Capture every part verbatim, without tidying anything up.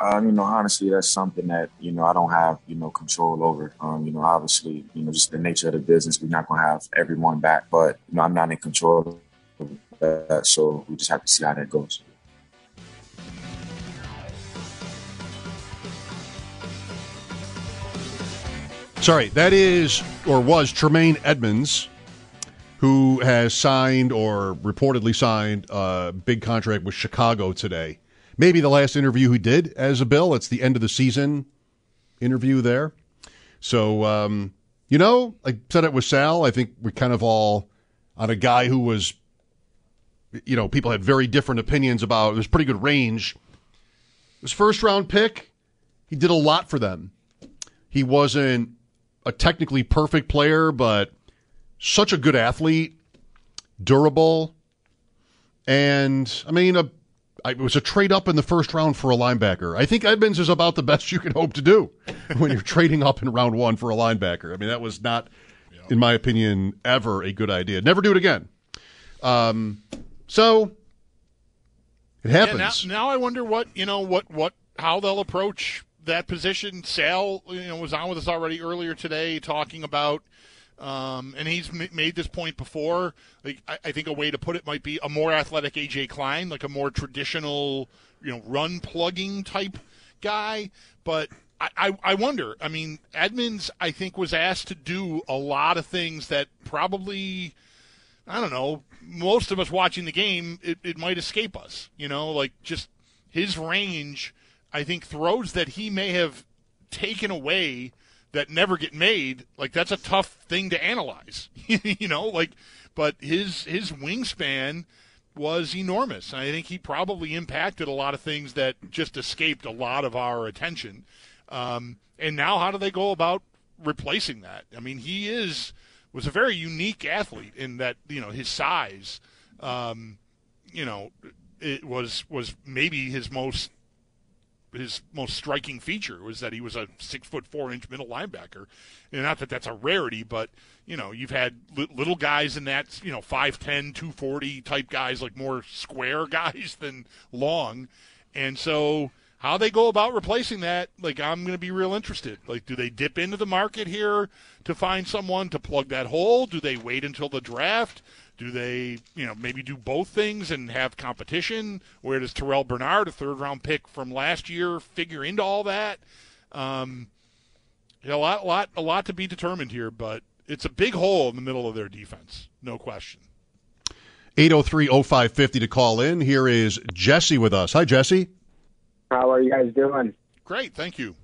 Um, you know, honestly, that's something that, you know, I don't have, you know, control over. Um, you know, obviously, you know, just the nature of the business, we're not going to have everyone back, but, you know, I'm not in control. Uh, so we just have to see how that goes. Sorry, that is or was Tremaine Edmunds, who has signed or reportedly signed a big contract with Chicago today. Maybe the last interview he did as a Bill. It's the end of the season interview there. So, um, you know, I said it with Sal. I think we kind of all on a guy who was, you know, people had very different opinions about. It was pretty good range. His first round pick, he did a lot for them. He wasn't a technically perfect player, but such a good athlete, durable, and I mean, a, it was a trade up in the first round for a linebacker. I think Edmunds is about the best you can hope to do when you're trading up in round one for a linebacker. I mean, that was not, yeah. in my opinion, ever a good idea. Never do it again. Um, so it happens. Yeah, now, now I wonder what, you know, what, what, how they'll approach that position. Sal, you know, was on with us already earlier today talking about, um, and he's m- made this point before. Like, I, I think a way to put it might be a more athletic A J Klein, like a more traditional, you know, run plugging type guy. But I, I, I wonder. I mean, Edmunds, I think, was asked to do a lot of things that probably, I don't know, most of us watching the game, it, it might escape us. You know, like just his range, I think throws that he may have taken away that never get made, like that's a tough thing to analyze. You know, like, but his his wingspan was enormous. I think he probably impacted a lot of things that just escaped a lot of our attention. Um, and now how do they go about replacing that? I mean, he is... was a very unique athlete in that, you know, his size, um, you know, it was was maybe his most his most striking feature was that he was a six foot four inch middle linebacker, and not that that's a rarity, but you know, you've had li- little guys in that, you know, five ten, two forty type guys, like more square guys than long, and so. How they go about replacing that, like, I'm going to be real interested. Like, do they dip into the market here to find someone to plug that hole? Do they wait until the draft? Do they, you know, maybe do both things and have competition? Where does Terrell Bernard, a third-round pick from last year, figure into all that? Um, a lot, lot, a lot to be determined here, but it's a big hole in the middle of their defense, no question. eight oh three, oh five fifty to call in. Here is Jesse with us. Hi, Jesse. How are you guys doing? Great, thank you.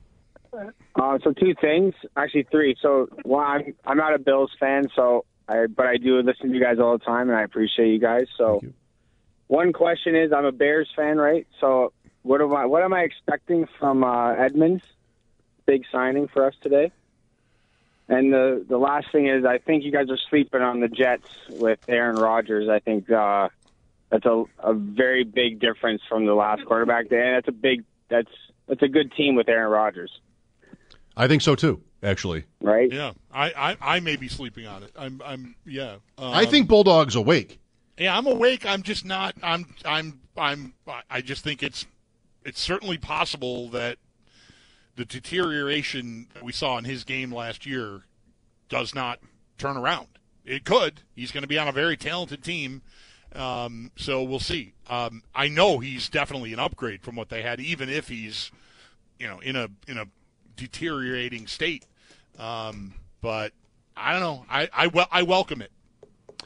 Uh, so two things, actually three. So one, I'm, I'm not a Bills fan, so I, but I do listen to you guys all the time, and I appreciate you guys. So you. One question is, I'm a Bears fan, right? So what am I? What am I expecting from uh, Edmunds? Big signing for us today. And the the last thing is, I think you guys are sleeping on the Jets with Aaron Rodgers. I think. Uh, That's a, a very big difference from the last quarterback. And that's a big that's that's a good team with Aaron Rodgers. I think so too, actually. Right? Yeah, I, I, I may be sleeping on it. I'm I'm yeah. Um, I think Bulldog's awake. Yeah, I'm awake. I'm just not. I'm I'm I'm. I just think it's it's certainly possible that the deterioration that we saw in his game last year does not turn around. It could. He's going to be on a very talented team. Um, so we'll see. Um, I know he's definitely an upgrade from what they had, even if he's, you know, in a in a deteriorating state. Um, but I don't know. I I, wel- I welcome it.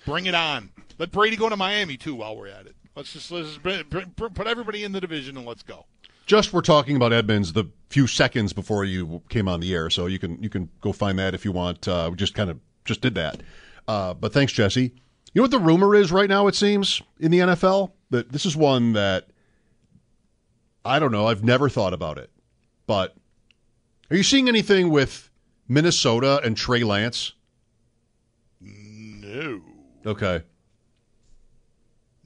Bring it on. Let Brady go to Miami too while we're at it. Let's just let's put everybody in the division and let's go. Just we're talking about Edmunds the few seconds before you came on the air, so you can you can go find that if you want. Uh, we just kind of just did that. Uh, but thanks, Jesse. You know what the rumor is right now, it seems, in the N F L? That this is one that, I don't know, I've never thought about it. But are you seeing anything with Minnesota and Trey Lance? No. Okay.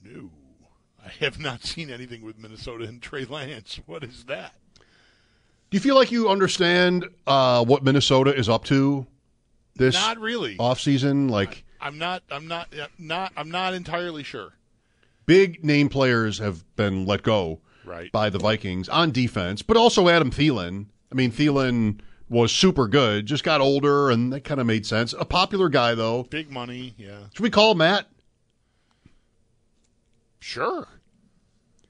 No. I have not seen anything with Minnesota and Trey Lance. What is that? Do you feel like you understand uh, what Minnesota is up to this not really. offseason? Like... I'm not. I'm not. Not. I'm not entirely sure. Big name players have been let go right. by the Vikings on defense, but also Adam Thielen. I mean, Thielen was super good, just got older, and that kind of made sense. A popular guy, though. Big money. Yeah. Should we call Matt? Sure.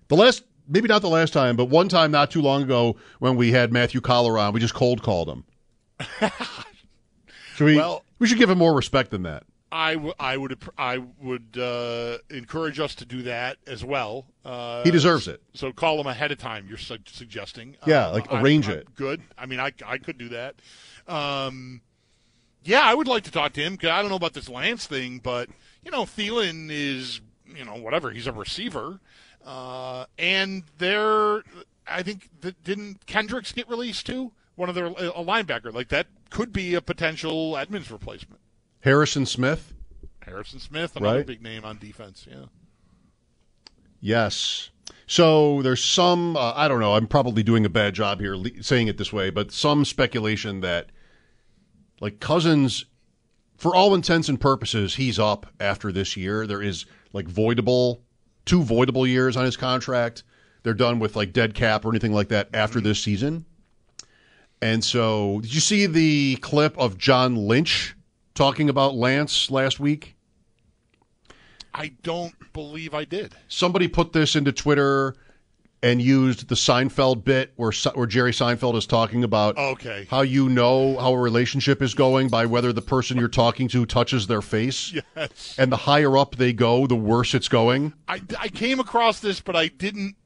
The last, maybe not the last time, but one time not too long ago when we had Matthew Collar on, we just cold called him. Should we? Well, we should give him more respect than that. I, w- I would I would uh, encourage us to do that as well. Uh, he deserves it. So call him ahead of time, you're su- suggesting. Yeah, um, like arrange I, it. I'm good. I mean, I, I could do that. Um, yeah, I would like to talk to him, because I don't know about this Lance thing, but, you know, Thielen is, you know, whatever. He's a receiver. Uh, and there, I think, that didn't Kendricks get released too? One of their, a linebacker. Like, that could be a potential Edmunds replacement. Harrison Smith? Harrison Smith, another right? big name on defense, yeah. Yes. So there's some, uh, I don't know, I'm probably doing a bad job here le- saying it this way, but some speculation that, like, Cousins, for all intents and purposes, he's up after this year. There is, like, voidable, two voidable years on his contract. They're done with, like, dead cap or anything like that after mm-hmm. this season. And so, did you see the clip of John Lynch talking about Lance last week? I don't believe I did. Somebody put this into Twitter and used the Seinfeld bit where, where Jerry Seinfeld is talking about okay. how you know how a relationship is going by whether the person you're talking to touches their face. Yes. And the higher up they go, the worse it's going. I, I came across this, but I didn't.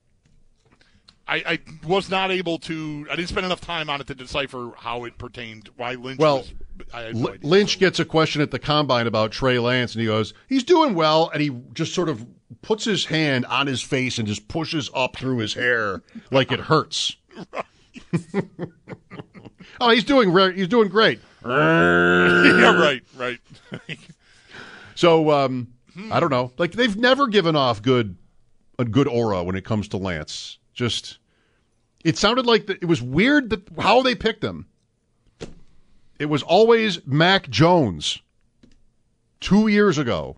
I, I was not able to. I didn't spend enough time on it to decipher how it pertained. Why Lynch? Well, was, I had no L- idea. Lynch gets a question at the combine about Trey Lance, and he goes, "He's doing well," and he just sort of puts his hand on his face and just pushes up through his hair like it hurts. Oh, he's doing re- he's doing great. Yeah, right, right. So um, hmm. I don't know. Like they've never given off good a good aura when it comes to Lance. Just, it sounded like the, it was weird that how they picked him. It was always Mac Jones two years ago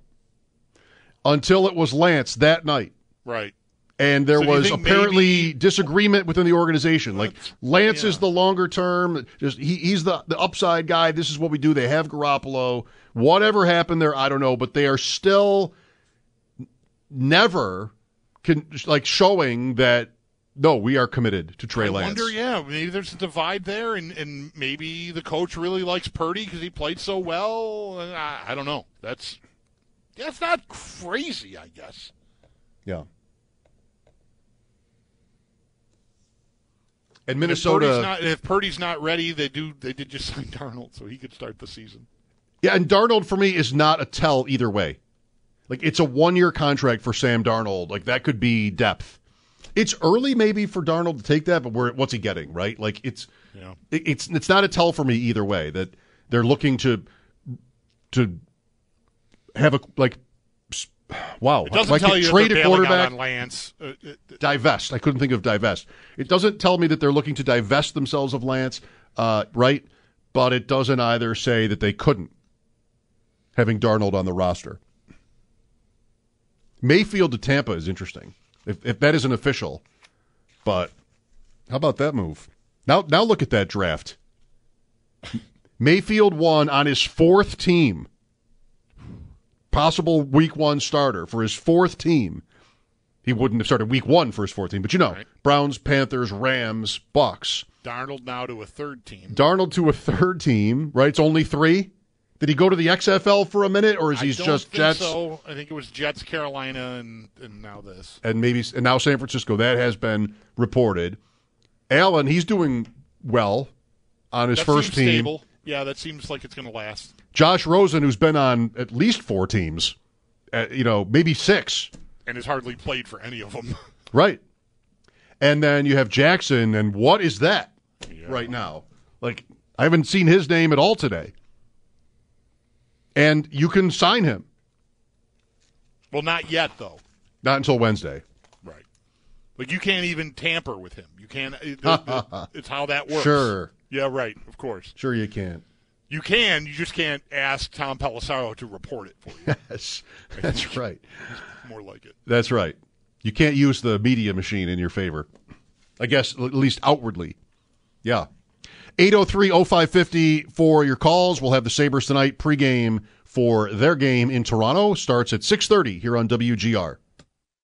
until it was Lance that night. Right. And there so was apparently maybe... disagreement within the organization. Like, That's, Lance yeah. is the longer term. Just he, He's the, the upside guy. This is what we do. They have Garoppolo. Whatever happened there, I don't know. But they are still never can, like showing that, no, we are committed to Trey Lance. I wonder, yeah, maybe there's a divide there, and, and maybe the coach really likes Purdy because he played so well. I, I don't know. That's that's not crazy, I guess. Yeah. And Minnesota. If Purdy's not, if Purdy's not ready, they do. They did just sign Darnold, so he could start the season. Yeah, and Darnold for me is not a tell either way. Like it's a one-year contract for Sam Darnold. Like that could be depth. It's early maybe for Darnold to take that, but where, what's he getting, right? Like it's yeah. it, it's it's not a tell for me either way that they're looking to to have a like wow, it doesn't like tell you trade a quarterback on Lance. Uh, it, it, divest. I couldn't think of divest. It doesn't tell me that they're looking to divest themselves of Lance, uh, right? But it doesn't either say that they couldn't having Darnold on the roster. Mayfield to Tampa is interesting. If, if that isn't official, but how about that move? Now, now look at that draft. Mayfield won on his fourth team. possible week one starter for his fourth team. He wouldn't have started week one for his fourth team, but you know, right. Browns, Panthers, Rams, Bucks. Darnold now to a third team. Darnold to a third team, right? It's only three. Did he go to the X F L for a minute, or is he just Jets? So I think it was Jets, Carolina, and, and now this, and maybe and now San Francisco. That has been reported. Allen, he's doing well on his that first seems team. Stable. Yeah, that seems like it's going to last. Josh Rosen, who's been on at least four teams, uh, you know, maybe six, and has hardly played for any of them. Right. And then you have Jackson, and what is that yeah. right now? Like, I haven't seen his name at all today. And you can sign him. Well, not yet, though. Not until Wednesday. Right. Like, you can't even tamper with him. You can't. It, it, it's how that works. Sure. Yeah, right, of course. Sure you can't. You can. You just can't ask Tom Pelissero to report it for you. Yes, that's right. More like it. That's right. You can't use the media machine in your favor. I guess, at least outwardly. Yeah. eight oh three oh five five oh for your calls. We'll have the Sabres tonight pregame for their game in Toronto. Starts at six thirty here on W G R.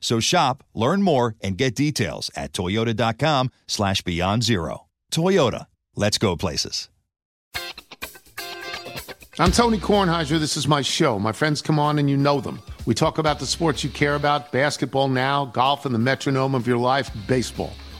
So shop, learn more, and get details at toyota.com slash beyond zero. Toyota, let's go places. I'm Tony Kornheiser. This is my show. My friends come on and you know them. We talk about the sports you care about, basketball now, golf, and the metronome of your life, baseball.